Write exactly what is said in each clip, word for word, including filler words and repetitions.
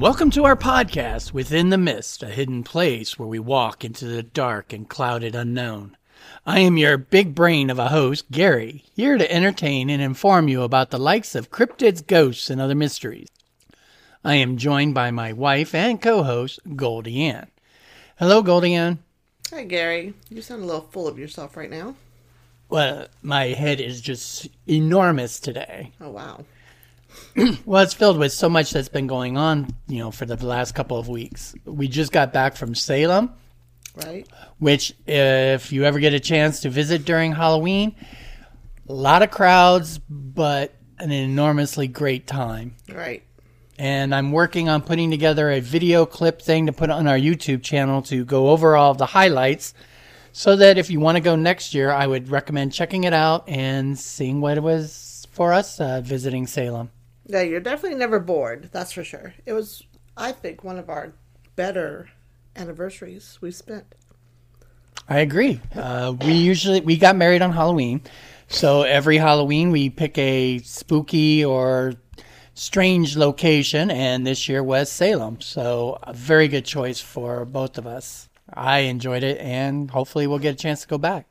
Welcome to our podcast, Within the Mist, a hidden place where we walk into the dark and clouded unknown. I am your big brain of a host, Gary, here to entertain and inform you about the likes of cryptids, ghosts, and other mysteries. I am joined by my wife and co-host, GoldieAnn. Hello, GoldieAnn. Hi, Gary. You sound a little full of yourself right now. Well, my head is just enormous today. Oh, wow. Well, it's filled with so much that's been going on, you know, for the last couple of weeks. We just got back from Salem, right? Which, if you ever get a chance to visit during Halloween, a lot of crowds, but an enormously great time. Right. And I'm working on putting together a video clip thing to put on our YouTube channel to go over all of the highlights, so that if you want to go next year, I would recommend checking it out and seeing what it was for us uh, visiting Salem. Yeah, you're definitely never bored, that's for sure. It was, I think, one of our better anniversaries we've spent. I agree. Uh, we usually, we got married on Halloween, so every Halloween we pick a spooky or strange location, and this year was Salem, so a very good choice for both of us. I enjoyed it, and hopefully we'll get a chance to go back.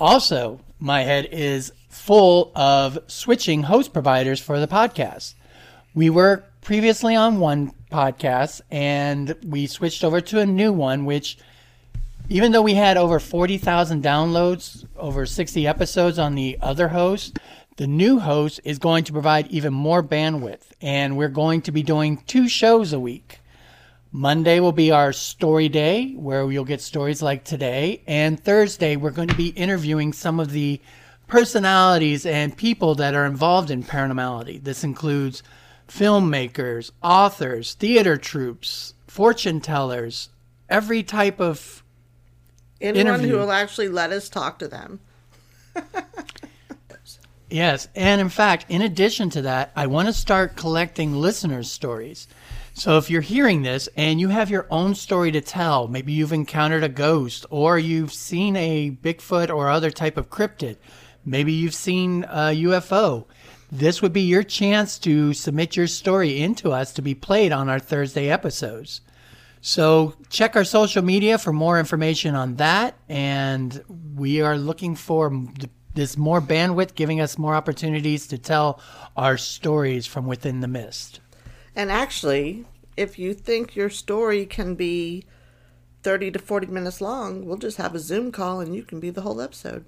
Also, my head is full of switching host providers for the podcast. We were previously on one podcast, and we switched over to a new one, which, even though we had over forty thousand downloads, over sixty episodes on the other host, the new host is going to provide even more bandwidth, and we're going to be doing two shows a week. Monday will be our story day, where you'll get stories like today, and Thursday we're going to be interviewing some of the personalities and people that are involved in paranormality. This includes filmmakers, authors, theater troupes, fortune tellers, every type of anyone interview. Who will actually let us talk to them. Yes, and in fact, in addition to that, I want to start collecting listeners' stories. So if you're hearing this and you have your own story to tell, maybe you've encountered a ghost, or you've seen a Bigfoot or other type of cryptid, maybe you've seen a U F O. This would be your chance to submit your story into us to be played on our Thursday episodes. So check our social media for more information on that. And we are looking for this more bandwidth, giving us more opportunities to tell our stories from within the mist. And actually, if you think your story can be thirty to forty minutes long, we'll just have a Zoom call and you can be the whole episode.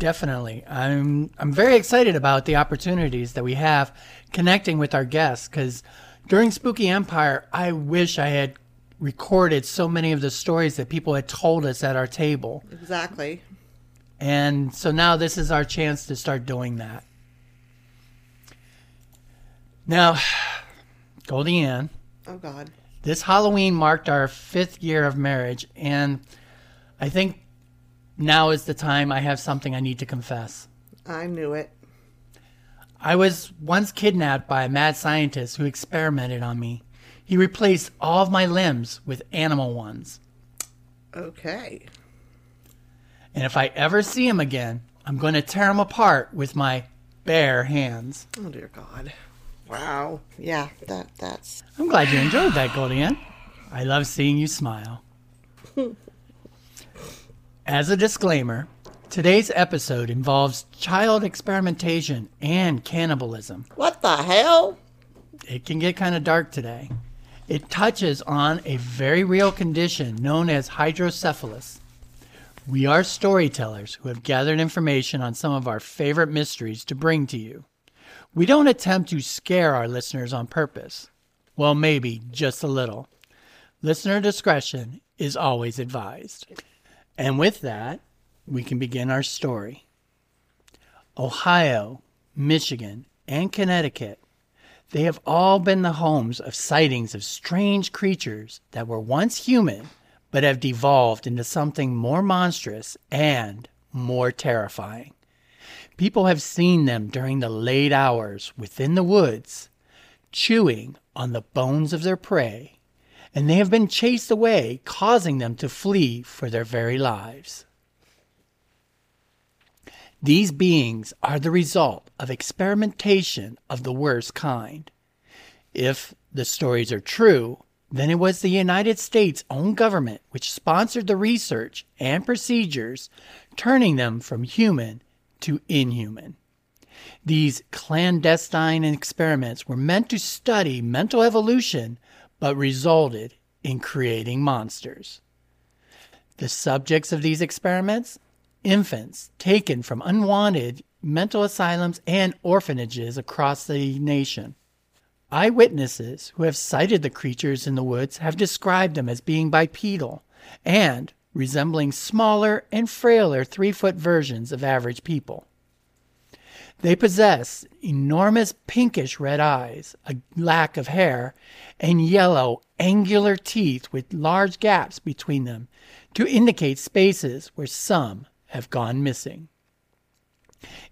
Definitely. I'm I'm very excited about the opportunities that we have connecting with our guests, because during Spooky Empire, I wish I had recorded so many of the stories that people had told us at our table. Exactly. And so now this is our chance to start doing that. Now, GoldieAnn. Oh, God. This Halloween marked our fifth year of marriage, and I think now is the time I have something I need to confess. I knew it. I was once kidnapped by a mad scientist who experimented on me. He replaced all of my limbs with animal ones. Okay. And if I ever see him again, I'm going to tear him apart with my bare hands. Oh, dear God. Wow. Yeah, that that's... I'm glad you enjoyed that, GoldieAnn. I love seeing you smile. As a disclaimer, today's episode involves child experimentation and cannibalism. What the hell? It can get kind of dark today. It touches on a very real condition known as hydrocephalus. We are storytellers who have gathered information on some of our favorite mysteries to bring to you. We don't attempt to scare our listeners on purpose. Well, maybe just a little. Listener discretion is always advised. And with that, we can begin our story. Ohio, Michigan, and Connecticut, they have all been the homes of sightings of strange creatures that were once human, but have devolved into something more monstrous and more terrifying. People have seen them during the late hours within the woods, chewing on the bones of their prey, and they have been chased away, causing them to flee for their very lives. These beings are the result of experimentation of the worst kind, If the stories are true, then it was the United States' own government which sponsored the research and procedures, turning them from human to inhuman. These clandestine experiments were meant to study mental evolution, but resulted in creating monsters. The subjects of these experiments? Infants taken from unwanted mental asylums and orphanages across the nation. Eyewitnesses who have sighted the creatures in the woods have described them as being bipedal and resembling smaller and frailer three-foot versions of average people. They possess enormous pinkish red eyes, a lack of hair, and yellow angular teeth with large gaps between them to indicate spaces where some have gone missing.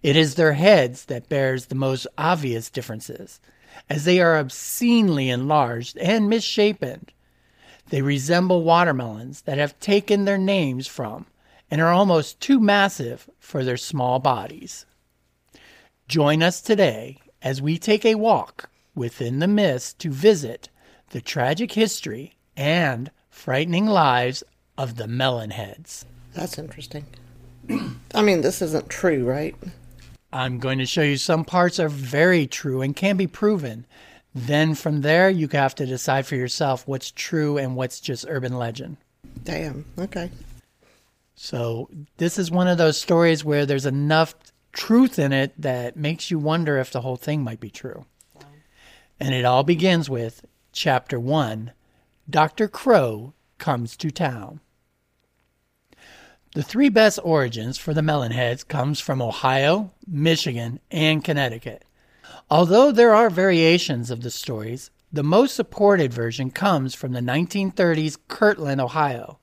It is their heads that bears the most obvious differences, as they are obscenely enlarged and misshapen. They resemble watermelons that have taken their names from and are almost too massive for their small bodies. Join us today as we take a walk within the mist to visit the tragic history and frightening lives of the Melon Heads. That's interesting. I mean, this isn't true, right? I'm going to show you some parts are very true and can be proven. Then from there, you have to decide for yourself what's true and what's just urban legend. Damn. Okay. So this is one of those stories where there's enough truth in it that makes you wonder if the whole thing might be true. Wow. And it all begins with Chapter one, Doctor Crowe Comes to Town. The three best origins for the Melon Heads comes from Ohio, Michigan, and Connecticut. Although there are variations of the stories, the most supported version comes from the nineteen thirties Kirtland, Ohio,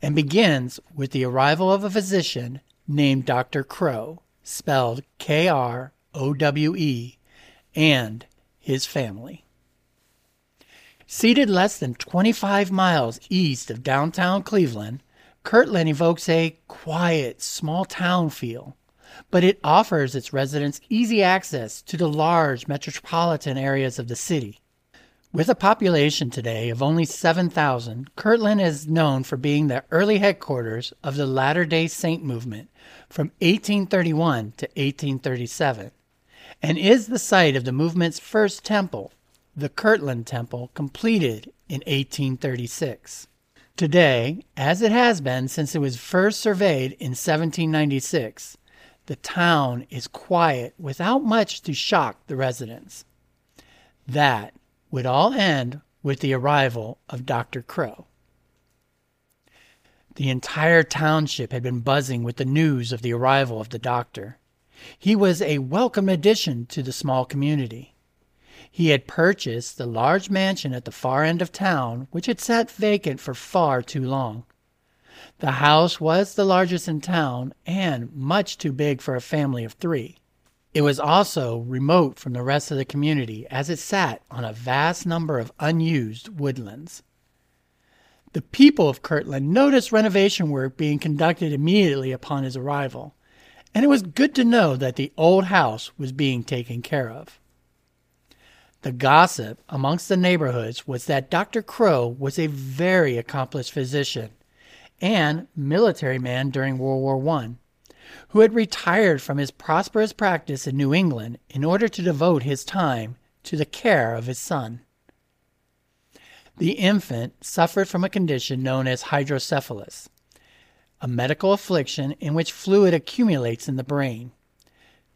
and begins with the arrival of a physician named Doctor Crowe, spelled K R O W E, and his family. Seated less than twenty-five miles east of downtown Cleveland, Kirtland evokes a quiet, small town feel, but it offers its residents easy access to the large metropolitan areas of the city. With a population today of only seven thousand, Kirtland is known for being the early headquarters of the Latter-day Saint movement from eighteen thirty-one to eighteen thirty-seven, and is the site of the movement's first temple, the Kirtland Temple, completed in eighteen thirty-six. Today, as it has been since it was first surveyed in seventeen ninety-six, the town is quiet without much to shock the residents. That would all end with the arrival of Doctor Crowe. The entire township had been buzzing with the news of the arrival of the doctor. He was a welcome addition to the small community. He had purchased the large mansion at the far end of town, which had sat vacant for far too long. The house was the largest in town and much too big for a family of three. It was also remote from the rest of the community, as it sat on a vast number of unused woodlands. The people of Kirtland noticed renovation work being conducted immediately upon his arrival, and it was good to know that the old house was being taken care of. The gossip amongst the neighborhoods was that Doctor Crowe was a very accomplished physician and military man during World War One. Who had retired from his prosperous practice in New England in order to devote his time to the care of his son. The infant suffered from a condition known as hydrocephalus, a medical affliction in which fluid accumulates in the brain,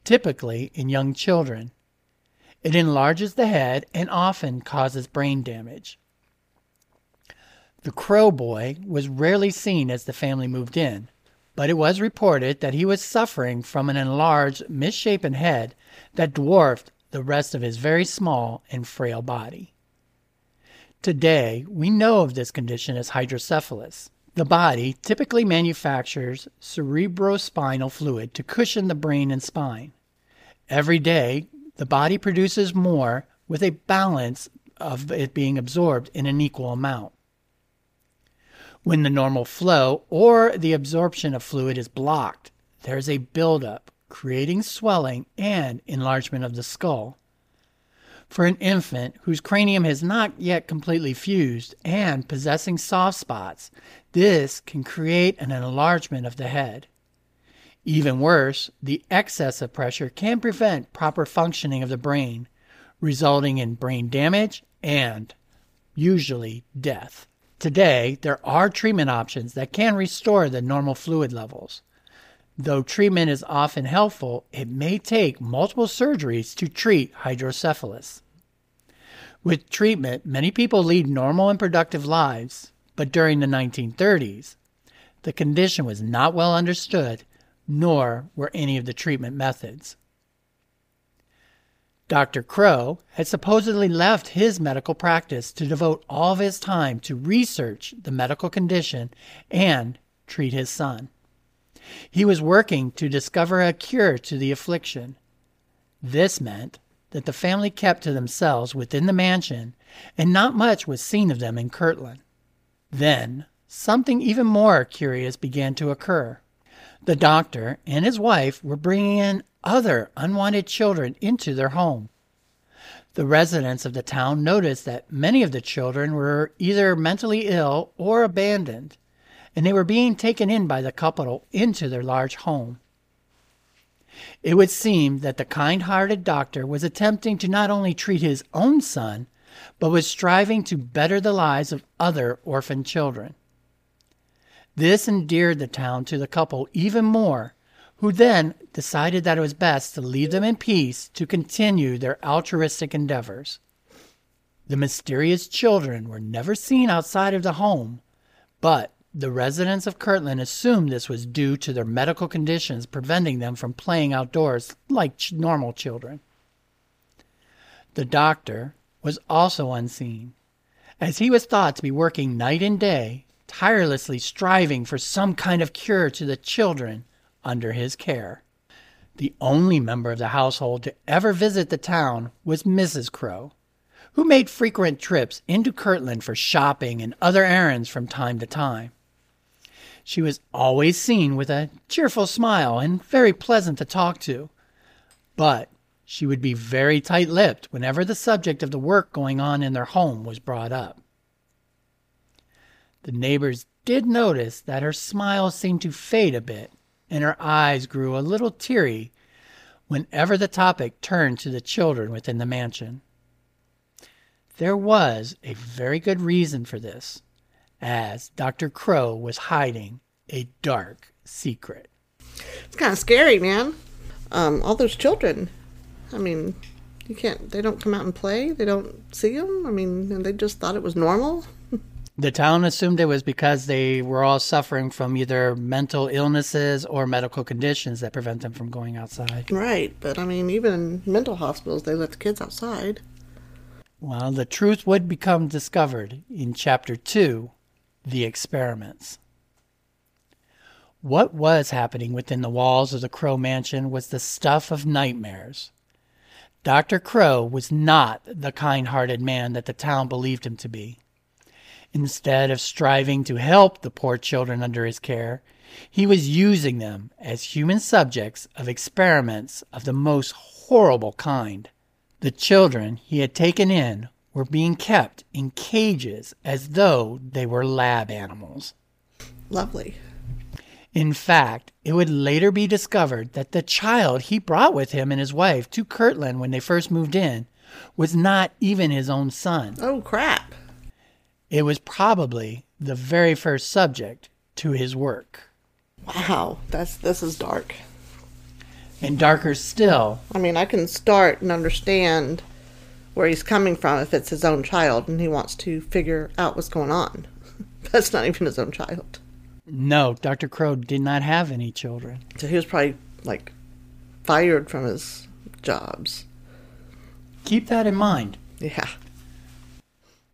typically in young children. It enlarges the head and often causes brain damage. The Crow boy was rarely seen as the family moved in, but it was reported that he was suffering from an enlarged, misshapen head that dwarfed the rest of his very small and frail body. Today, we know of this condition as hydrocephalus. The body typically manufactures cerebrospinal fluid to cushion the brain and spine. Every day, the body produces more, with a balance of it being absorbed in an equal amount. When the normal flow or the absorption of fluid is blocked, there is a buildup, creating swelling and enlargement of the skull. for an infant whose cranium has not yet completely fused and possessing soft spots. This can create an enlargement of the head. Even worse, the excess of pressure can prevent proper functioning of the brain, resulting in brain damage and, usually, death. Today, there are treatment options that can restore the normal fluid levels. Though treatment is often helpful, it may take multiple surgeries to treat hydrocephalus. With treatment, many people lead normal and productive lives, but during the nineteen thirties, the condition was not well understood, nor were any of the treatment methods. Doctor Crowe had supposedly left his medical practice to devote all of his time to research the medical condition and treat his son. He was working to discover a cure to the affliction. This meant that the family kept to themselves within the mansion, and not much was seen of them in Kirtland. Then, something even more curious began to occur. The doctor and his wife were bringing in other unwanted children into their home. The residents of the town noticed that many of the children were either mentally ill or abandoned, and they were being taken in by the couple into their large home. It would seem that the kind-hearted doctor was attempting to not only treat his own son, but was striving to better the lives of other orphan children. This endeared the town to the couple even more, who then decided that it was best to leave them in peace to continue their altruistic endeavors. The mysterious children were never seen outside of the home, but the residents of Kirtland assumed this was due to their medical conditions preventing them from playing outdoors like ch- normal children. The doctor was also unseen, as he was thought to be working night and day, tirelessly striving for some kind of cure to the children under his care. The only member of the household to ever visit the town was Missus Crowe, who made frequent trips into Kirtland for shopping and other errands from time to time. She was always seen with a cheerful smile and very pleasant to talk to, but she would be very tight-lipped whenever the subject of the work going on in their home was brought up. The neighbors did notice that her smile seemed to fade a bit, and her eyes grew a little teary whenever the topic turned to the children within the mansion. There was a very good reason for this, as Doctor Crowe was hiding a dark secret. It's kind of scary, man. Um, all those children. I mean, you can't. They don't come out and play. They don't see them. I mean, they just thought it was normal. The town assumed it was because they were all suffering from either mental illnesses or medical conditions that prevent them from going outside. Right, but I mean, even in mental hospitals, they let the kids outside. Well, the truth would become discovered in Chapter two, The Experiments. What was happening within the walls of the Crowe Mansion was the stuff of nightmares. Doctor Crowe was not the kind-hearted man that the town believed him to be. Instead of striving to help the poor children under his care, he was using them as human subjects of experiments of the most horrible kind. The children he had taken in were being kept in cages as though they were lab animals. Lovely. In fact, it would later be discovered that the child he brought with him and his wife to Kirtland when they first moved in was not even his own son. Oh, crap. It was probably the very first subject to his work. Wow, that's this is dark. And darker still. I mean, I can start and understand where he's coming from if it's his own child and he wants to figure out what's going on. That's not even his own child. No, Doctor Crowe did not have any children. So he was probably, like, fired from his jobs. Keep that in mind. Yeah.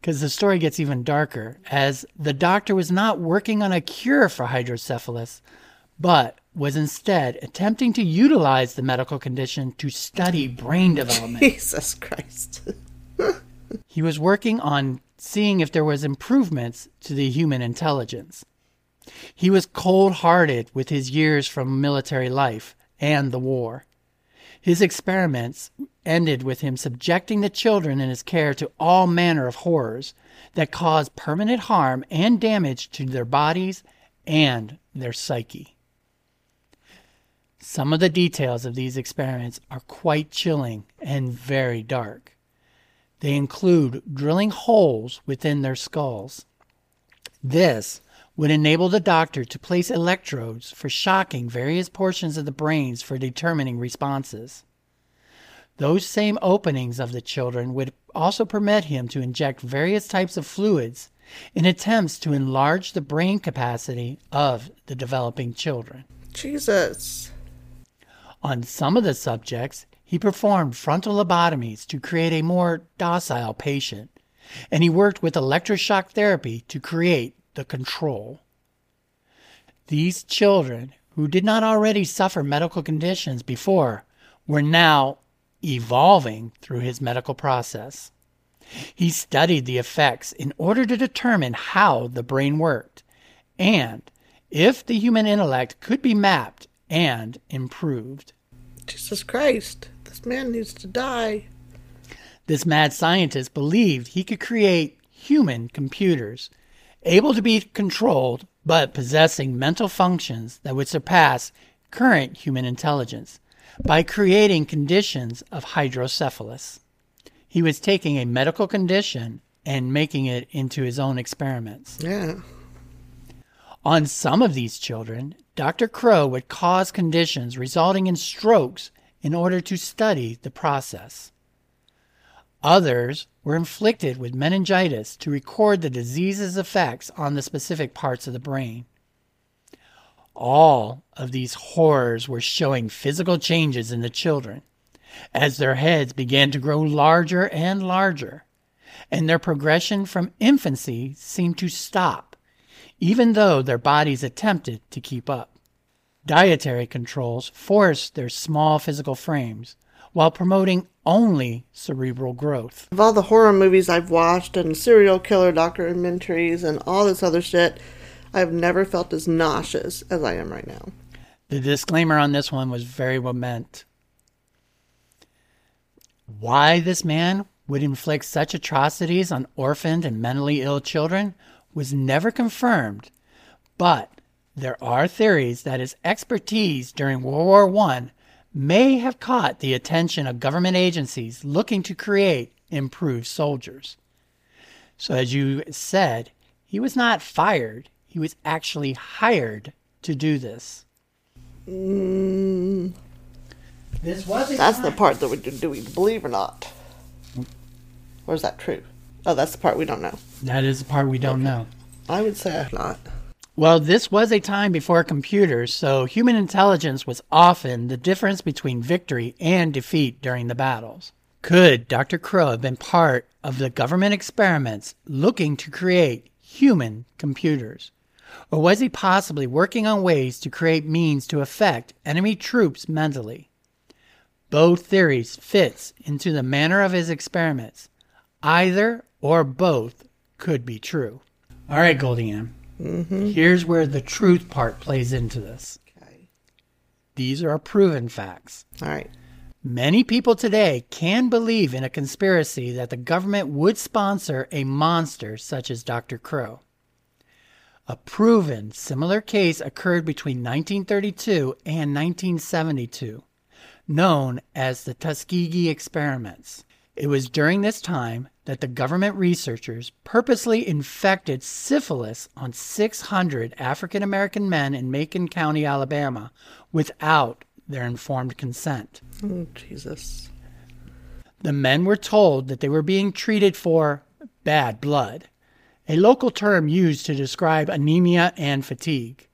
Because the story gets even darker, as the doctor was not working on a cure for hydrocephalus, but was instead attempting to utilize the medical condition to study brain development. Jesus Christ. He was working on seeing if there was improvements to the human intelligence. He was cold-hearted with his years from military life and the war. His experiments ended with him subjecting the children in his care to all manner of horrors that caused permanent harm and damage to their bodies and their psyche. Some of the details of these experiments are quite chilling and very dark. They include drilling holes within their skulls. This would enable the doctor to place electrodes for shocking various portions of the brains for determining responses. Those same openings of the children would also permit him to inject various types of fluids in attempts to enlarge the brain capacity of the developing children. Jesus. On some of the subjects, he performed frontal lobotomies to create a more docile patient, and he worked with electroshock therapy to create the control. These children, who did not already suffer medical conditions before, were now evolving through his medical process. He studied the effects in order to determine how the brain worked and if the human intellect could be mapped and improved. Jesus Christ, this man needs to die. This mad scientist believed he could create human computers, able to be controlled, but possessing mental functions that would surpass current human intelligence by creating conditions of hydrocephalus. He was taking a medical condition and making it into his own experiments. Yeah. On some of these children, Doctor Crowe would cause conditions resulting in strokes in order to study the process. Others were inflicted with meningitis to record the disease's effects on the specific parts of the brain. All of these horrors were showing physical changes in the children as their heads began to grow larger and larger, and their progression from infancy seemed to stop, even though their bodies attempted to keep up. Dietary controls forced their small physical frames while promoting only cerebral growth. Of all the horror movies I've watched and serial killer documentaries and all this other shit, I've never felt as nauseous as I am right now. The disclaimer on this one was very well meant. Why this man would inflict such atrocities on orphaned and mentally ill children was never confirmed, but there are theories that his expertise during World War One may have caught the attention of government agencies looking to create improved soldiers. So as you said, he was not fired. He was actually hired to do this. Mm. This was That's time. The part that we do, do we believe or not? Or is that true? Oh, that's the part we don't know. That is the part we don't okay. know. I would say not. Well, this was a time before computers, so human intelligence was often the difference between victory and defeat during the battles. Could Doctor Crowe have been part of the government experiments looking to create human computers? Or was he possibly working on ways to create means to affect enemy troops mentally? Both theories fit into the manner of his experiments. Either or both could be true. All right, GoldieAnn. Mm-hmm. Here's where the truth part plays into this. Okay. These are proven facts. All right. Many people today can believe in a conspiracy that the government would sponsor a monster such as Doctor Crowe. A proven similar case occurred between nineteen thirty-two and nineteen seventy-two, known as the Tuskegee experiments. It was during this time that the government researchers purposely infected syphilis on six hundred African American men in Macon County, Alabama, without their informed consent. Oh, Jesus. The men were told that they were being treated for bad blood, a local term used to describe anemia and fatigue.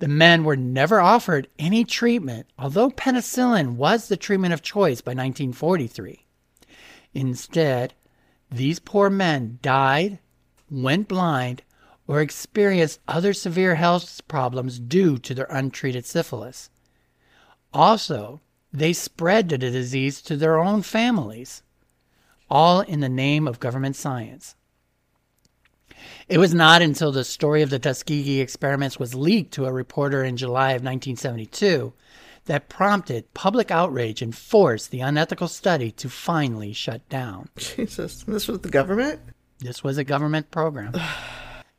The men were never offered any treatment, although penicillin was the treatment of choice by nineteen forty-three. Instead, these poor men died, went blind, or experienced other severe health problems due to their untreated syphilis. Also, they spread the disease to their own families, all in the name of government science. It was not until the story of the Tuskegee experiments was leaked to a reporter in July of nineteen seventy-two that prompted public outrage and forced the unethical study to finally shut down. Jesus, this was the government? This was a government program.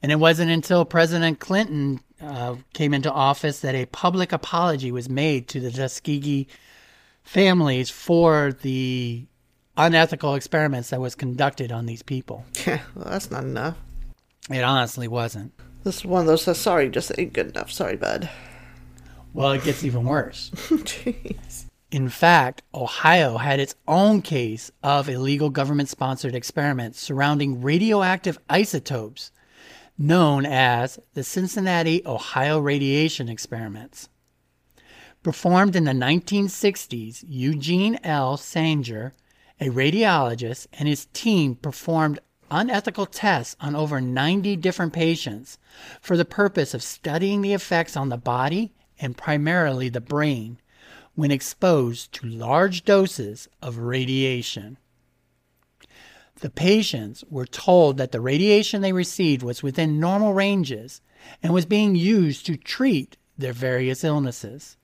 And it wasn't until President Clinton uh, came into office that a public apology was made to the Tuskegee families for the unethical experiments that was conducted on these people. Yeah, well, that's not enough. It honestly wasn't. This is one of those, sorry, just ain't good enough. Sorry, bud. Well, it gets even worse. Jeez. In fact, Ohio had its own case of illegal government-sponsored experiments surrounding radioactive isotopes known as the Cincinnati Ohio Radiation Experiments. Performed in the nineteen sixties, Eugene L. Sanger, a radiologist, and his team performed unethical tests on over ninety different patients for the purpose of studying the effects on the body and primarily the brain when exposed to large doses of radiation. The patients were told that the radiation they received was within normal ranges and was being used to treat their various illnesses.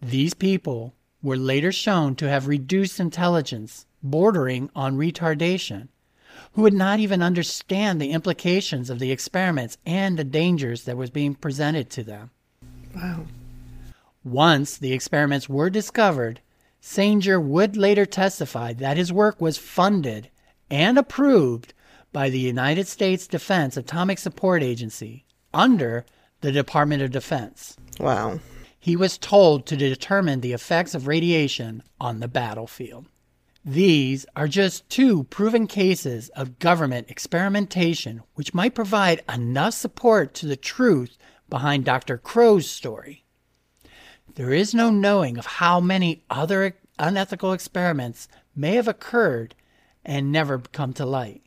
These people were later shown to have reduced intelligence bordering on retardation, who would not even understand the implications of the experiments and the dangers that was being presented to them. Wow. Once the experiments were discovered, Sanger would later testify that his work was funded and approved by the United States Defense Atomic Support Agency under the Department of Defense. Wow. He was told to determine the effects of radiation on the battlefield. These are just two proven cases of government experimentation which might provide enough support to the truth behind Doctor Crowe's story. There is no knowing of how many other unethical experiments may have occurred and never come to light.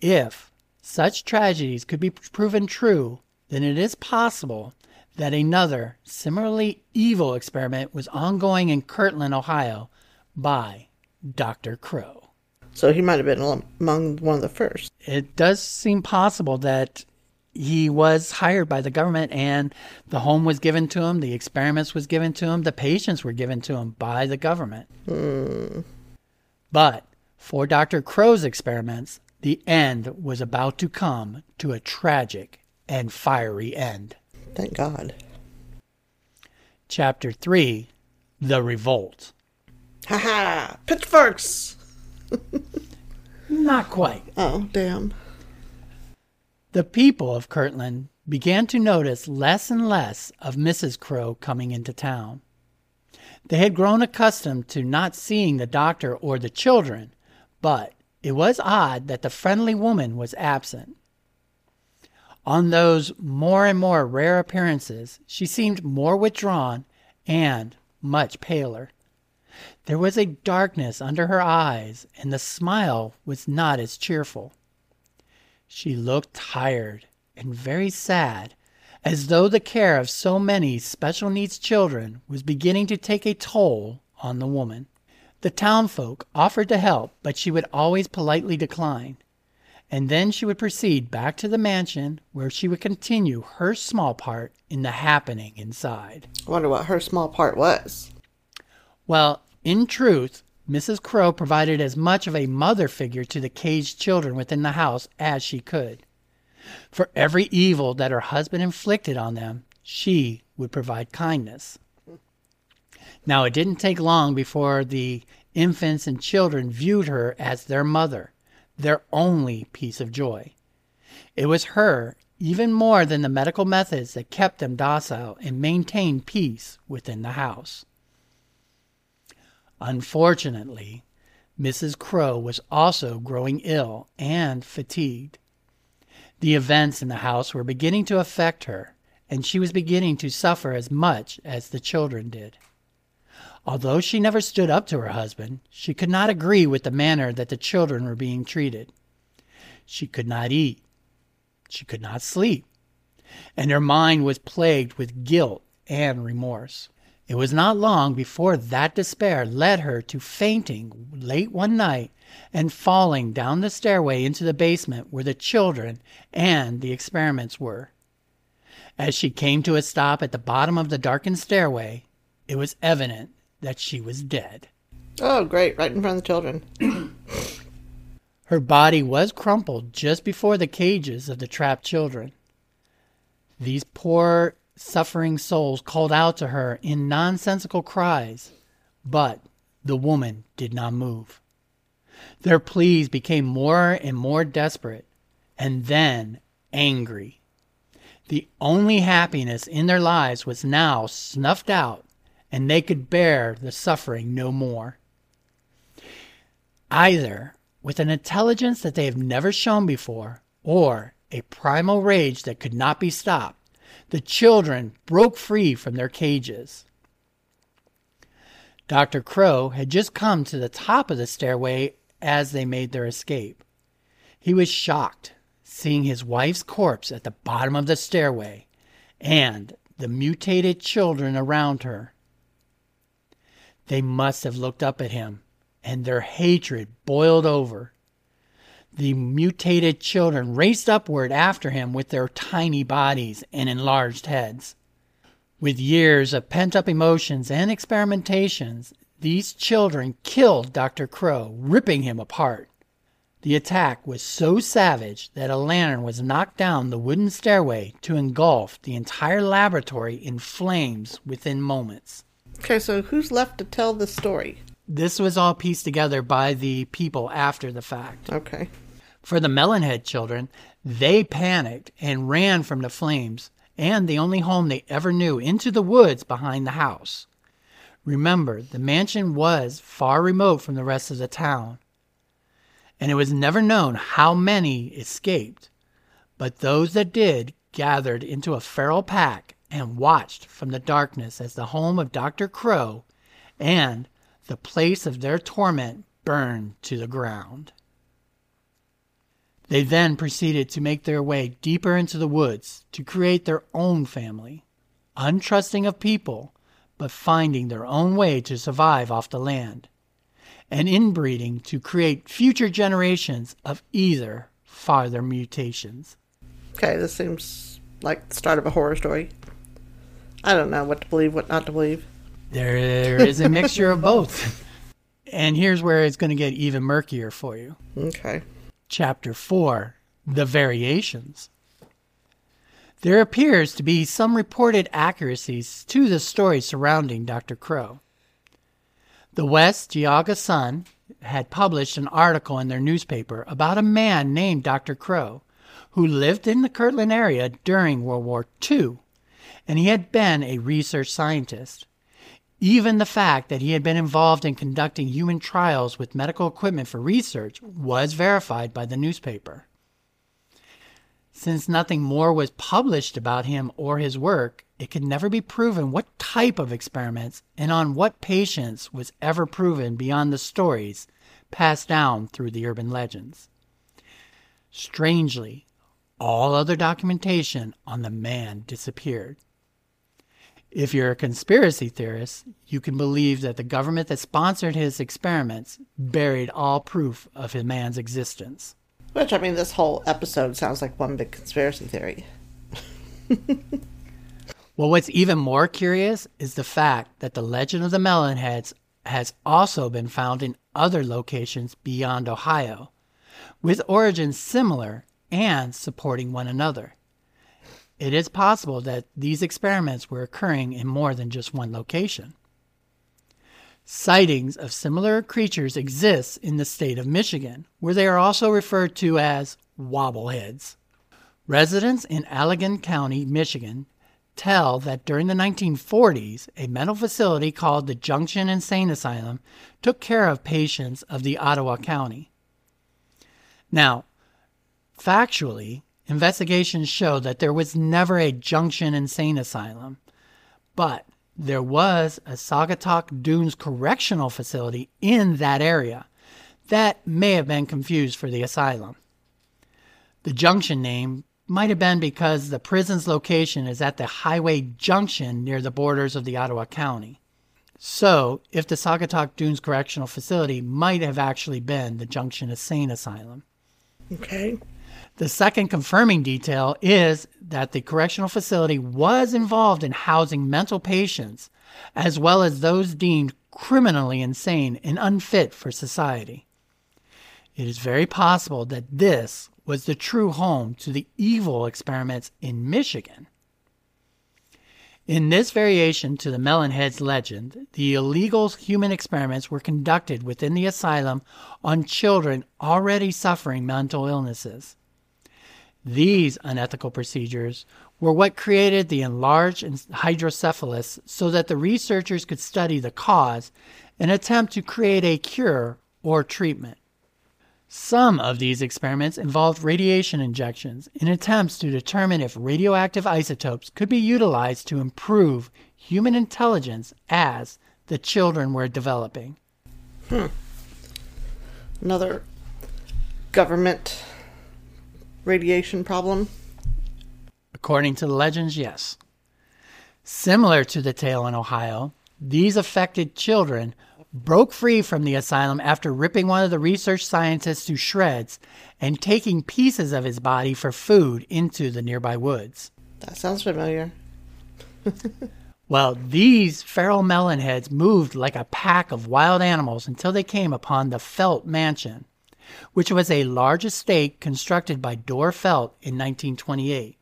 If such tragedies could be proven true, then it is possible that another similarly evil experiment was ongoing in Kirtland, Ohio, by Doctor Crowe. So he might have been among one of the first. It does seem possible that he was hired by the government and the home was given to him, the experiments was given to him, the patients were given to him by the government. Mm. But for Doctor Crowe's experiments, the end was about to come to a tragic and fiery end. Thank God. Chapter three, The Revolt. Ha ha! Pitchforks! Not quite. Oh, damn. The people of Kirtland began to notice less and less of Missus Crowe coming into town. They had grown accustomed to not seeing the doctor or the children, but it was odd that the friendly woman was absent. On those more and more rare appearances, she seemed more withdrawn and much paler. There was a darkness under her eyes, and the smile was not as cheerful. She looked tired and very sad, as though the care of so many special needs children was beginning to take a toll on the woman. The townfolk offered to help, but she would always politely decline, and then she would proceed back to the mansion where she would continue her small part in the happening inside. I wonder what her small part was. Well, in truth, Missus Crowe provided as much of a mother figure to the caged children within the house as she could. For every evil that her husband inflicted on them, she would provide kindness. Now, it didn't take long before the infants and children viewed her as their mother, their only piece of joy. It was her, even more than the medical methods, that kept them docile and maintained peace within the house. Unfortunately, Missus Crowe was also growing ill and fatigued. The events in the house were beginning to affect her, and she was beginning to suffer as much as the children did. Although she never stood up to her husband, she could not agree with the manner that the children were being treated. She could not eat. She could not sleep. And her mind was plagued with guilt and remorse. It was not long before that despair led her to fainting late one night and falling down the stairway into the basement where the children and the experiments were. As she came to a stop at the bottom of the darkened stairway, it was evident that she was dead. Oh, great. Right in front of the children. Her body was crumpled just before the cages of the trapped children. These poor, suffering souls called out to her in nonsensical cries, but the woman did not move. Their pleas became more and more desperate, and then angry. The only happiness in their lives was now snuffed out, and they could bear the suffering no more. Either with an intelligence that they have never shown before, or a primal rage that could not be stopped, the children broke free from their cages. Doctor Crowe had just come to the top of the stairway as they made their escape. He was shocked, seeing his wife's corpse at the bottom of the stairway and the mutated children around her. They must have looked up at him, and their hatred boiled over. The mutated children raced upward after him with their tiny bodies and enlarged heads. With years of pent-up emotions and experimentations, these children killed Doctor Crowe, ripping him apart. The attack was so savage that a lantern was knocked down the wooden stairway to engulf the entire laboratory in flames within moments. Okay, so who's left to tell the story? This was all pieced together by the people after the fact. Okay. For the Melonhead children, they panicked and ran from the flames and the only home they ever knew into the woods behind the house. Remember, the mansion was far remote from the rest of the town, and it was never known how many escaped, but those that did gathered into a feral pack and watched from the darkness as the home of Doctor Crowe and the place of their torment burned to the ground. They then proceeded to make their way deeper into the woods to create their own family, untrusting of people, but finding their own way to survive off the land, and inbreeding to create future generations of either farther mutations. Okay, this seems like the start of a horror story. I don't know what to believe, what not to believe. There is a mixture of both. And here's where it's going to get even murkier for you. Okay. Chapter four, The Variations. There appears to be some reported accuracies to the story surrounding Doctor Crowe. The West Geauga Sun had published an article in their newspaper about a man named Doctor Crowe who lived in the Kirtland area during World War Two, and he had been a research scientist. Even the fact that he had been involved in conducting human trials with medical equipment for research was verified by the newspaper. Since nothing more was published about him or his work, it could never be proven what type of experiments and on what patients was ever proven beyond the stories passed down through the urban legends. Strangely, all other documentation on the man disappeared. If you're a conspiracy theorist, you can believe that the government that sponsored his experiments buried all proof of his man's existence. Which, I mean, this whole episode sounds like one big conspiracy theory. Well, what's even more curious is the fact that the legend of the Melon Heads has also been found in other locations beyond Ohio, with origins similar and supporting one another. It is possible that these experiments were occurring in more than just one location. Sightings of similar creatures exist in the state of Michigan, where they are also referred to as wobbleheads. Residents in Allegan County, Michigan, tell that during the nineteen forties, a mental facility called the Junction Insane Asylum took care of patients of the Ottawa County. Now, factually, investigations show that there was never a Junction Insane Asylum, but there was a Saugatuck Dunes Correctional Facility in that area that may have been confused for the asylum. The Junction name might have been because the prison's location is at the highway junction near the borders of the Ottawa County. So, if the Saugatuck Dunes Correctional Facility might have actually been the Junction Insane Asylum. Okay. The second confirming detail is that the correctional facility was involved in housing mental patients, as well as those deemed criminally insane and unfit for society. It is very possible that this was the true home to the evil experiments in Michigan. In this variation to the Melon Heads legend, the illegal human experiments were conducted within the asylum on children already suffering mental illnesses. These unethical procedures were what created the enlarged hydrocephalus so that the researchers could study the cause and attempt to create a cure or treatment. Some of these experiments involved radiation injections in attempts to determine if radioactive isotopes could be utilized to improve human intelligence as the children were developing. Hmm. Another government radiation problem? According to the legends, yes. Similar to the tale in Ohio, these affected children broke free from the asylum after ripping one of the research scientists to shreds and taking pieces of his body for food into the nearby woods. That sounds familiar. Well, these feral melon heads moved like a pack of wild animals until they came upon the Felt Mansion, which was a large estate constructed by Dorr Felt in nineteen twenty-eight.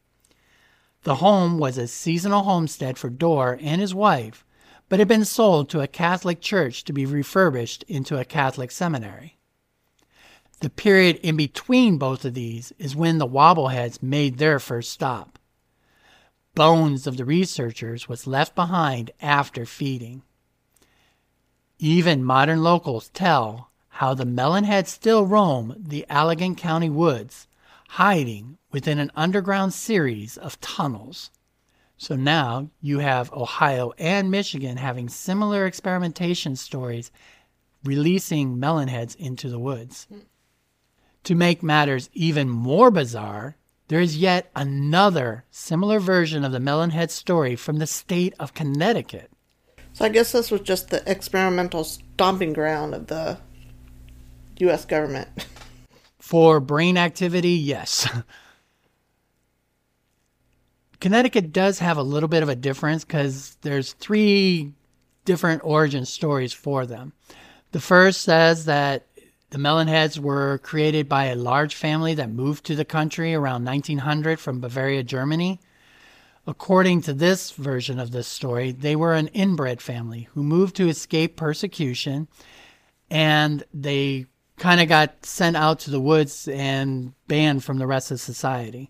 The home was a seasonal homestead for Dorr and his wife, but had been sold to a Catholic church to be refurbished into a Catholic seminary. The period in between both of these is when the Wobbleheads made their first stop. Bones of the researchers was left behind after feeding. Even modern locals tell how the Melonheads still roam the Allegan County woods, hiding within an underground series of tunnels. So now you have Ohio and Michigan having similar experimentation stories, releasing melonheads into the woods. Mm. To make matters even more bizarre, there is yet another similar version of the melonhead story from the state of Connecticut. So I guess this was just the experimental stomping ground of the U S government. For brain activity, yes. Connecticut does have a little bit of a difference because there's three different origin stories for them. The first says that the Melonheads were created by a large family that moved to the country around nineteen hundred from Bavaria, Germany. According to this version of this story, they were an inbred family who moved to escape persecution, and they kind of got sent out to the woods and banned from the rest of society.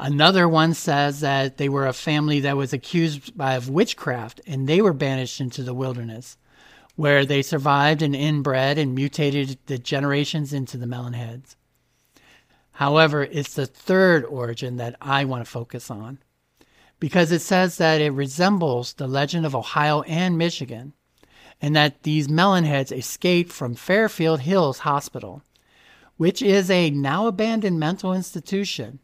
Another one says that they were a family that was accused of witchcraft, and they were banished into the wilderness, where they survived and inbred and mutated the generations into the Melonheads. However, it's the third origin that I want to focus on, because it says that it resembles the legend of Ohio and Michigan, and that these Melonheads escaped from Fairfield Hills Hospital, which is a now-abandoned mental institution.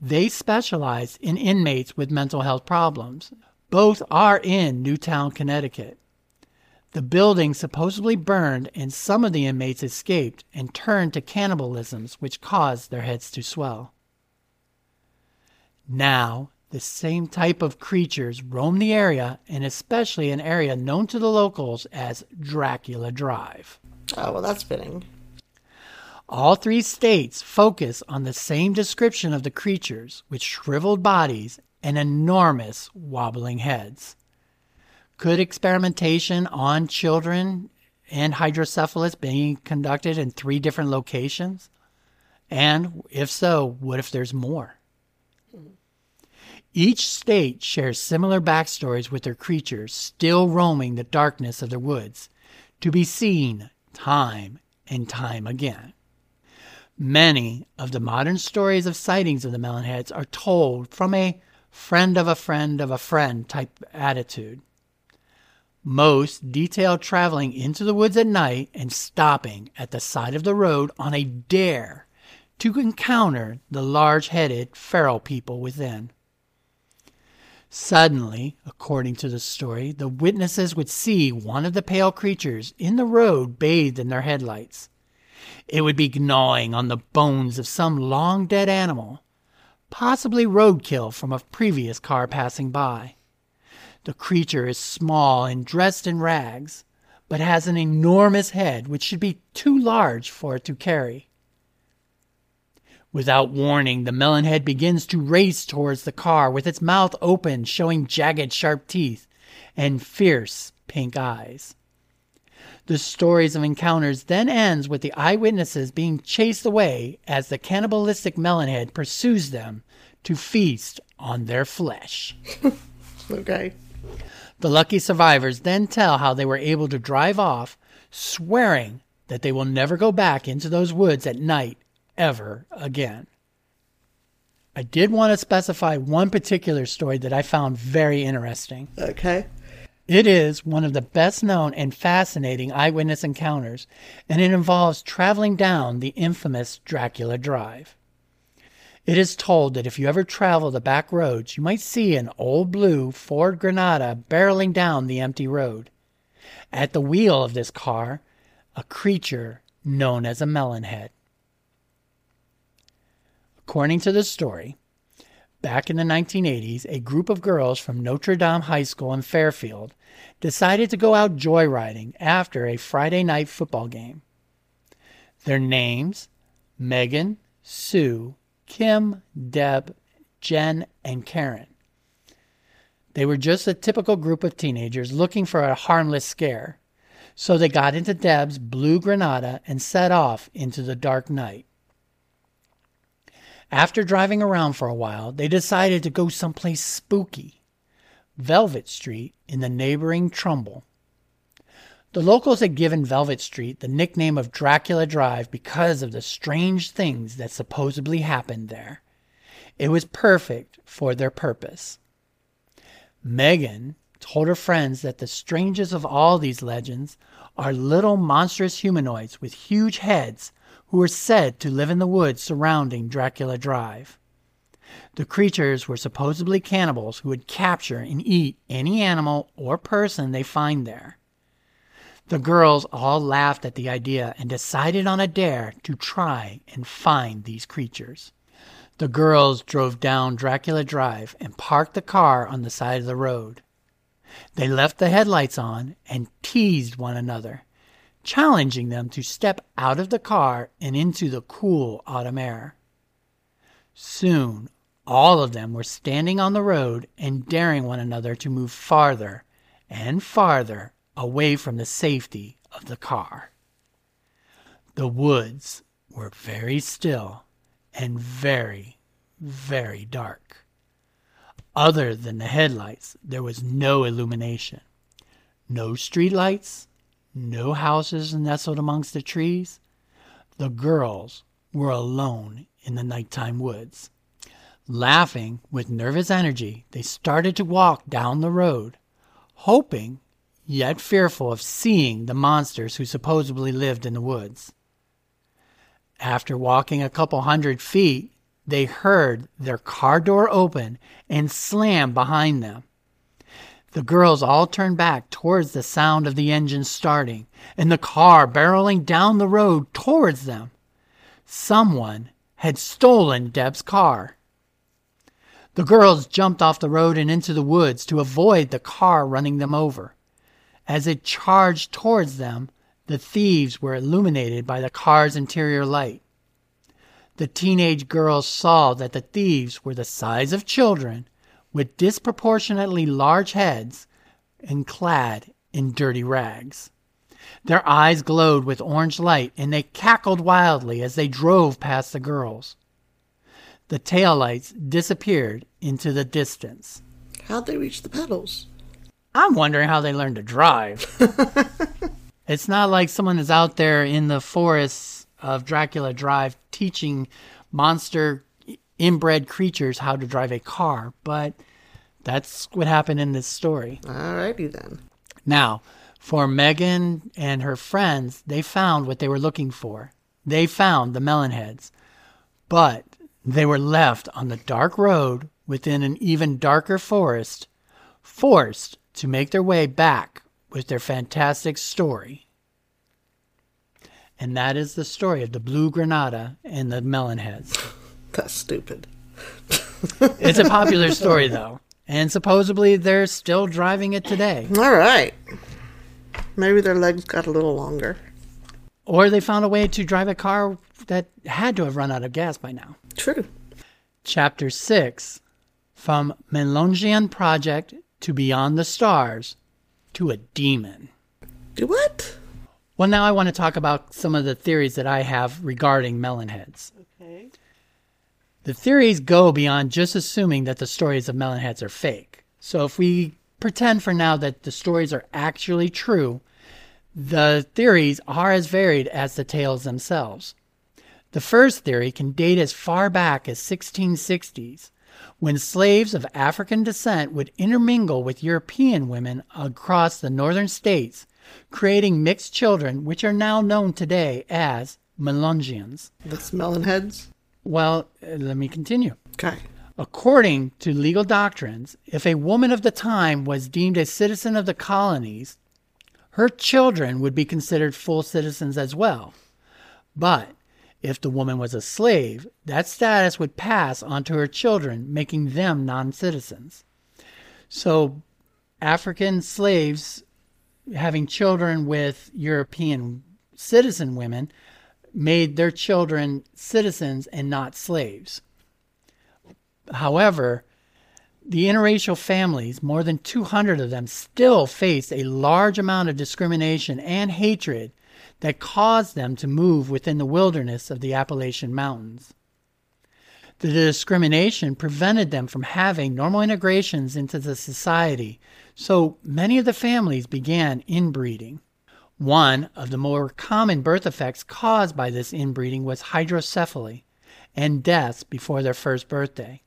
They specialize in inmates with mental health problems. Both are in Newtown, Connecticut. The building supposedly burned, and some of the inmates escaped and turned to cannibalisms, which caused their heads to swell. Now, the same type of creatures roam the area, and especially an area known to the locals as Dracula Drive. Oh, well, that's fitting. All three states focus on the same description of the creatures with shriveled bodies and enormous wobbling heads. Could experimentation on children and hydrocephalus being conducted in three different locations? And if so, what if there's more? Each state shares similar backstories with their creatures still roaming the darkness of their woods, to be seen time and time again. Many of the modern stories of sightings of the Melonheads are told from a friend of a friend of a friend type attitude. Most detail traveling into the woods at night and stopping at the side of the road on a dare to encounter the large-headed feral people within. Suddenly, according to the story, the witnesses would see one of the pale creatures in the road bathed in their headlights. It would be gnawing on the bones of some long-dead animal, possibly roadkill from a previous car passing by. The creature is small and dressed in rags, but has an enormous head which should be too large for it to carry. Without warning, the melon head begins to race towards the car with its mouth open, showing jagged, sharp teeth and fierce pink eyes. The stories of encounters then ends with the eyewitnesses being chased away as the cannibalistic melon head pursues them to feast on their flesh. Okay. The lucky survivors then tell how they were able to drive off, swearing that they will never go back into those woods at night ever again. I did want to specify one particular story that I found very interesting. Okay. It is one of the best-known and fascinating eyewitness encounters, and it involves traveling down the infamous Dracula Drive. It is told that if you ever travel the back roads, you might see an old blue Ford Granada barreling down the empty road. At the wheel of this car, a creature known as a melon head. According to the story, back in the nineteen eighties, a group of girls from Notre Dame High School in Fairfield decided to go out joyriding after a Friday night football game. Their names, Megan, Sue, Kim, Deb, Jen, and Karen. They were just a typical group of teenagers looking for a harmless scare, so they got into Deb's blue Granada and set off into the dark night. After driving around for a while, they decided to go someplace spooky, Velvet Street in the neighboring Trumbull. The locals had given Velvet Street the nickname of Dracula Drive because of the strange things that supposedly happened there. It was perfect for their purpose. Megan told her friends that the strangest of all these legends are little monstrous humanoids with huge heads who were said to live in the woods surrounding Dracula Drive. The creatures were supposedly cannibals who would capture and eat any animal or person they find there. The girls all laughed at the idea and decided on a dare to try and find these creatures. The girls drove down Dracula Drive and parked the car on the side of the road. They left the headlights on and teased one another, challenging them to step out of the car and into the cool autumn air. Soon, all of them were standing on the road and daring one another to move farther and farther away from the safety of the car. The woods were very still and very, very dark. Other than the headlights, there was no illumination, no streetlights, no houses nestled amongst the trees. The girls were alone in the nighttime woods. Laughing with nervous energy, they started to walk down the road, hoping yet fearful of seeing the monsters who supposedly lived in the woods. After walking a couple hundred feet, they heard their car door open and slam behind them. The girls all turned back towards the sound of the engine starting and the car barreling down the road towards them. Someone had stolen Deb's car. The girls jumped off the road and into the woods to avoid the car running them over. As it charged towards them, the thieves were illuminated by the car's interior light. The teenage girls saw that the thieves were the size of children, with disproportionately large heads and clad in dirty rags. Their eyes glowed with orange light, and they cackled wildly as they drove past the girls. The taillights disappeared into the distance. How'd they reach the pedals? I'm wondering how they learned to drive. It's not like someone is out there in the forests of Dracula Drive teaching monster inbred creatures how to drive a car, but that's what happened in this story. Alrighty then. Now, for Megan and her friends, they found what they were looking for. They found the melon heads, but they were left on the dark road within an even darker forest, forced to make their way back with their fantastic story. And that is the story of the Blue Granada and the Melon Heads. That's stupid. It's a popular story, though. And supposedly they're still driving it today. All right. Maybe their legs got a little longer. Or they found a way to drive a car that had to have run out of gas by now. True. Chapter six. From Melungeon Project to Beyond the Stars to a Demon. What? Well, now I want to talk about some of the theories that I have regarding melon heads. Okay. The theories go beyond just assuming that the stories of melon heads are fake. So if we pretend for now that the stories are actually true, the theories are as varied as the tales themselves. The first theory can date as far back as sixteen sixties, when slaves of African descent would intermingle with European women across the northern states, creating mixed children, which are now known today as Melungeons. That's melon heads? Well, let me continue. Okay. According to legal doctrines, if a woman of the time was deemed a citizen of the colonies, her children would be considered full citizens as well. But if the woman was a slave, that status would pass on to her children, making them non-citizens. So African slaves having children with European citizen women made their children citizens and not slaves. However, the interracial families, more than two hundred of them, still faced a large amount of discrimination and hatred that caused them to move within the wilderness of the Appalachian Mountains. The discrimination prevented them from having normal integrations into the society, so many of the families began inbreeding. One of the more common birth effects caused by this inbreeding was hydrocephalus and deaths before their first birthday.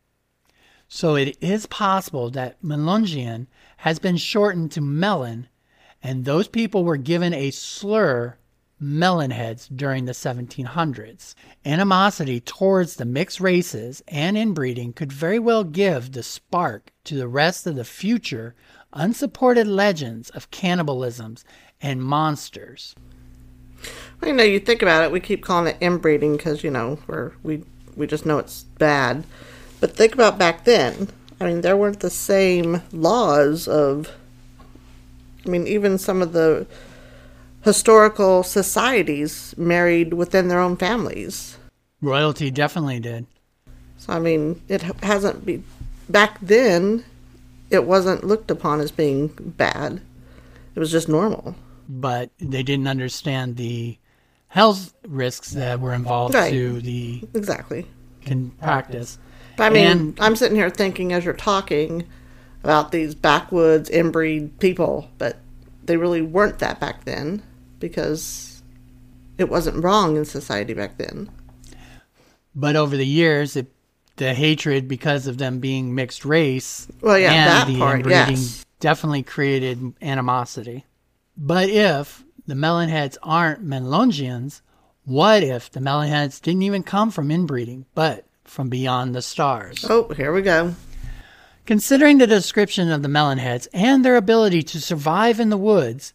So it is possible that Melungeon has been shortened to melon, and those people were given a slur, melonheads, during the seventeen hundreds. Animosity towards the mixed races and inbreeding could very well give the spark to the rest of the future unsupported legends of cannibalisms and monsters. Well, you know, you think about it, we keep calling it inbreeding because, you know, we're, we we just know it's bad. But think about back then. I mean, there weren't the same laws of... I mean, even some of the historical societies married within their own families. Royalty definitely did. So, I mean, it hasn't been... Back then, it wasn't looked upon as being bad. It was just normal. But they didn't understand the health risks that were involved right. to the... Exactly. Can practice. But I mean, and, I'm sitting here thinking as you're talking about these backwoods, inbreed people, but they really weren't that back then because it wasn't wrong in society back then. But over the years, it, the hatred because of them being mixed race well, yeah, and that the part, inbreeding yes. definitely created animosity. But if the melonheads aren't Melungeons, what if the melonheads didn't even come from inbreeding, but from beyond the stars? Oh, here we go. Considering the description of the melonheads and their ability to survive in the woods,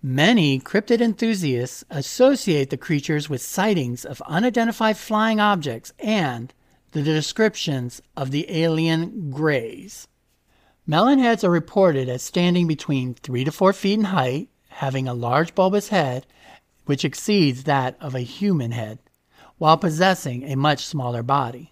many cryptid enthusiasts associate the creatures with sightings of unidentified flying objects and the descriptions of the alien greys. Melonheads are reported as standing between three to four feet in height, having a large bulbous head, which exceeds that of a human head, while possessing a much smaller body.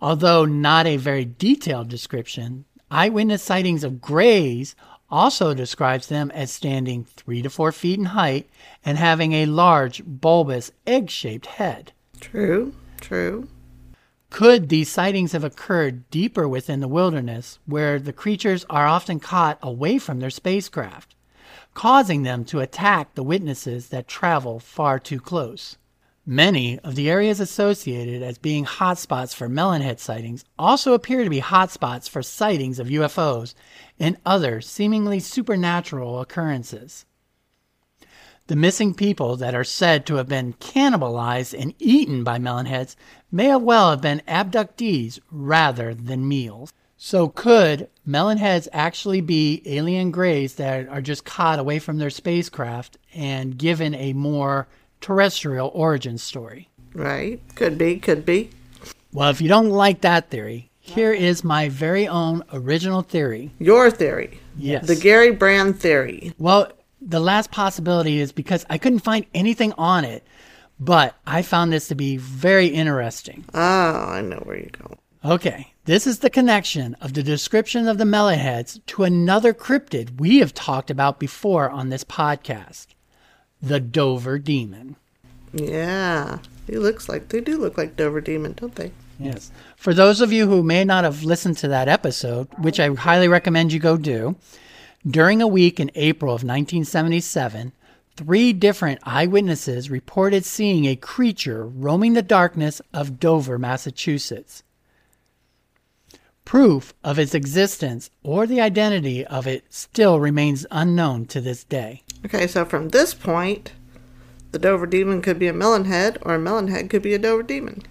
Although not a very detailed description, eyewitness sightings of greys also describes them as standing three to four feet in height and having a large, bulbous, egg-shaped head. True, true. Could these sightings have occurred deeper within the wilderness, where the creatures are often caught away from their spacecraft, causing them to attack the witnesses that travel far too close? Many of the areas associated as being hotspots for melonhead sightings also appear to be hotspots for sightings of U F Os and other seemingly supernatural occurrences. The missing people that are said to have been cannibalized and eaten by melonheads may well have been abductees rather than meals. So could melonheads actually be alien greys that are just caught away from their spacecraft and given a more terrestrial origin story. Right. Could be, could be. Well, if you don't like that theory, here is my very own original theory. Your theory? Yes. The Gary Brand theory. Well, the last possibility is because I couldn't find anything on it, but I found this to be very interesting. Ah, oh, I know where you're going. Okay. This is the connection of the description of the Melon Heads to another cryptid we have talked about before on this podcast, the Dover Demon. Yeah. He looks like, they do look like Dover Demon, don't they? Yes. For those of you who may not have listened to that episode, which I highly recommend you go do, during a week in April of nineteen seventy-seven, three different eyewitnesses reported seeing a creature roaming the darkness of Dover, Massachusetts. Proof of its existence or the identity of it still remains unknown to this day. Okay, so from this point, the Dover Demon could be a melon head, or a melon head could be a Dover Demon.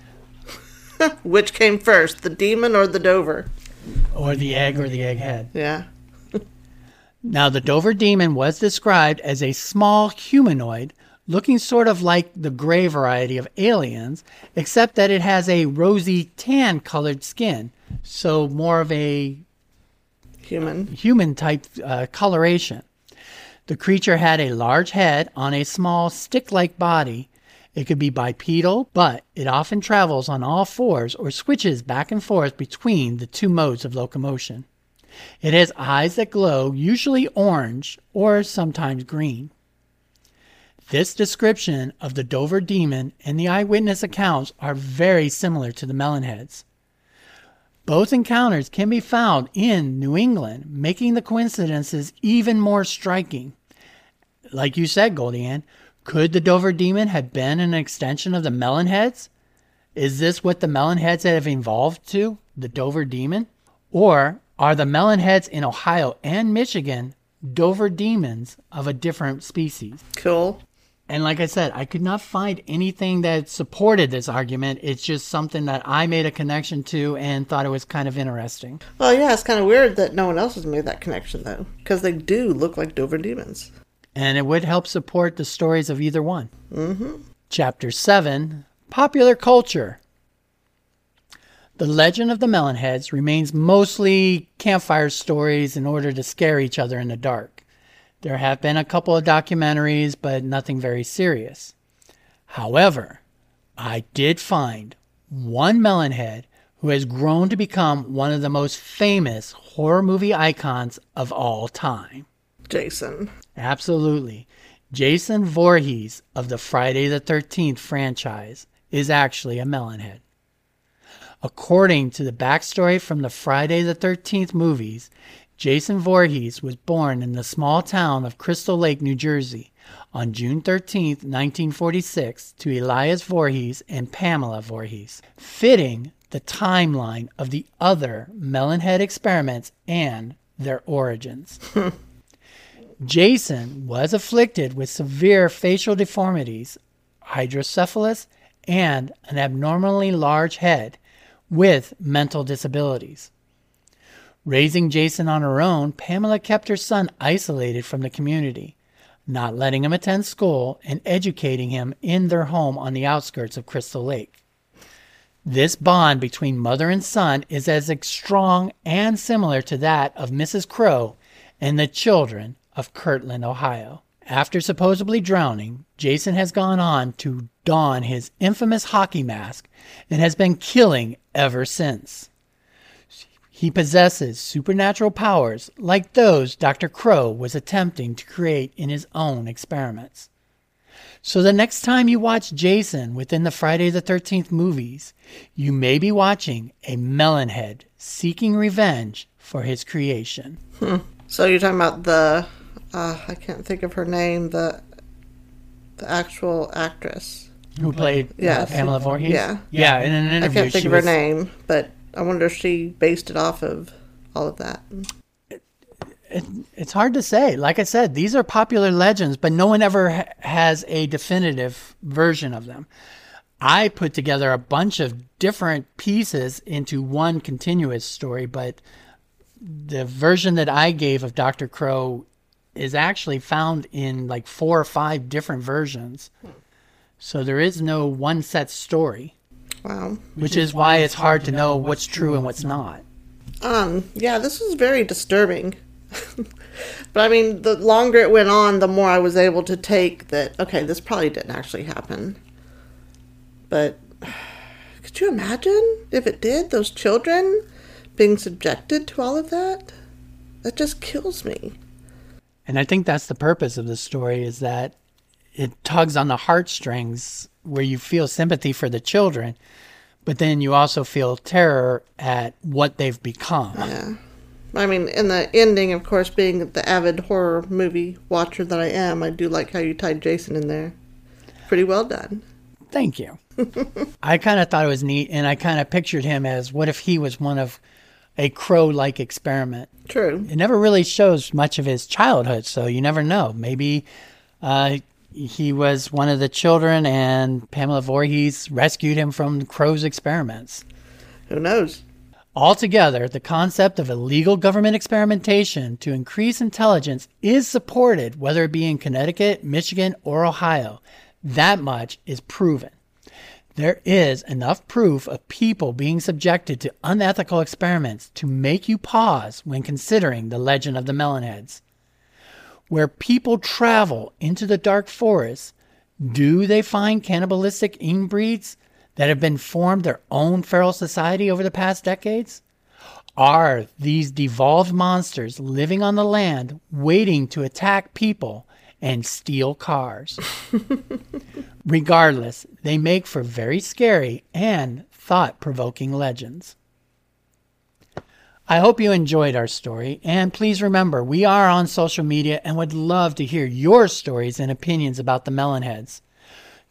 Which came first, the demon or the Dover? Or the egg or the egg head. Yeah. Now, the Dover Demon was described as a small humanoid, looking sort of like the gray variety of aliens, except that it has a rosy tan colored skin, so more of a human, uh, human type uh, coloration. The creature had a large head on a small stick-like body. It could be bipedal, but it often travels on all fours or switches back and forth between the two modes of locomotion. It has eyes that glow, usually orange or sometimes green. This description of the Dover Demon and the eyewitness accounts are very similar to the Melon Heads. Both encounters can be found in New England, making the coincidences even more striking. Like you said, GoldieAnn, could the Dover Demon have been an extension of the Melon Heads? Is this what the Melon Heads have evolved to, the Dover Demon? Or are the Melon Heads in Ohio and Michigan Dover Demons of a different species? Cool. And like I said, I could not find anything that supported this argument. It's just something that I made a connection to and thought it was kind of interesting. Well, yeah, it's kind of weird that no one else has made that connection, though, because they do look like Dover Demons. And it would help support the stories of either one. Mm-hmm. Chapter seven, Popular Culture. The legend of the Melon Heads remains mostly campfire stories in order to scare each other in the dark. There have been a couple of documentaries, but nothing very serious. However, I did find one Melon Head who has grown to become one of the most famous horror movie icons of all time. Jason. Absolutely. Jason Voorhees of the Friday the thirteenth franchise is actually a Melon Head. According to the backstory from the Friday the thirteenth movies, Jason Voorhees was born in the small town of Crystal Lake, New Jersey, on June thirteenth, nineteen forty-six, to Elias Voorhees and Pamela Voorhees, fitting the timeline of the other Melon Head experiments and their origins. Jason was afflicted with severe facial deformities, hydrocephalus, and an abnormally large head with mental disabilities. Raising Jason on her own, Pamela kept her son isolated from the community, not letting him attend school and educating him in their home on the outskirts of Crystal Lake. This bond between mother and son is as strong and similar to that of Missus Crowe and the children of Kirtland, Ohio. After supposedly drowning, Jason has gone on to don his infamous hockey mask and has been killing ever since. He possesses supernatural powers like those Doctor Crowe was attempting to create in his own experiments. So the next time you watch Jason within the Friday the thirteenth movies, you may be watching a melon head seeking revenge for his creation. Hmm. So you're talking about the, uh, I can't think of her name, the the actual actress. Who played yeah, uh, Pamela Voorhees? Yeah. Yeah, in an interview. I can't think she of her was... name, but... I wonder if she based it off of all of that. It, it, it's hard to say. Like I said, these are popular legends, but no one ever ha- has a definitive version of them. I put together a bunch of different pieces into one continuous story, but the version that I gave of Doctor Crowe is actually found in like four or five different versions. So there is no one set story. Wow. Which is why it's hard to know what's true and what's not. Um, yeah, this was very disturbing. But I mean, the longer it went on, the more I was able to take that, okay, this probably didn't actually happen. But could you imagine if it did, those children being subjected to all of that? That just kills me. And I think that's the purpose of this story, is that it tugs on the heartstrings where you feel sympathy for the children, but then you also feel terror at what they've become. Yeah. I mean, in the ending, of course, being the avid horror movie watcher that I am, I do like how you tied Jason in there. Pretty well done. Thank you. I kind of thought it was neat, and I kind of pictured him as, what if he was one of a Crow-like experiment? True. It never really shows much of his childhood, so you never know. Maybe uh, he was one of the children, and Pamela Voorhees rescued him from Crow's experiments. Who knows? Altogether, the concept of illegal government experimentation to increase intelligence is supported, whether it be in Connecticut, Michigan, or Ohio. That much is proven. There is enough proof of people being subjected to unethical experiments to make you pause when considering the legend of the Melon Heads. Where people travel into the dark forest, do they find cannibalistic inbreeds that have been formed their own feral society over the past decades? Are these devolved monsters living on the land, waiting to attack people and steal cars? Regardless, they make for very scary and thought-provoking legends. I hope you enjoyed our story, and please remember, we are on social media and would love to hear your stories and opinions about the Melon Heads.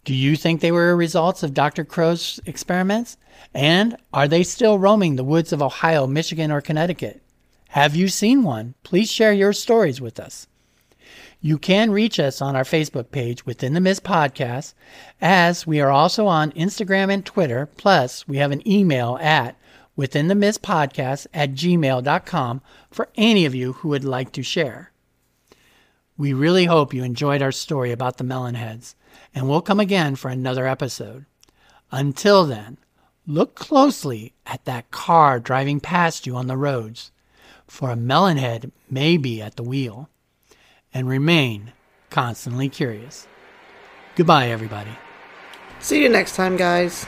Do you think they were results of Doctor Crowe's experiments? And are they still roaming the woods of Ohio, Michigan, or Connecticut? Have you seen one? Please share your stories with us. You can reach us on our Facebook page, Within the Mist Podcast, as we are also on Instagram and Twitter. Plus, we have an email at within the mist podcast at gmail dot com for any of you who would like to share. We really hope you enjoyed our story about the Melon Heads, and we'll come again for another episode. Until then, look closely at that car driving past you on the roads, for a melon head may be at the wheel, and remain constantly curious. Goodbye, everybody. See you next time, guys.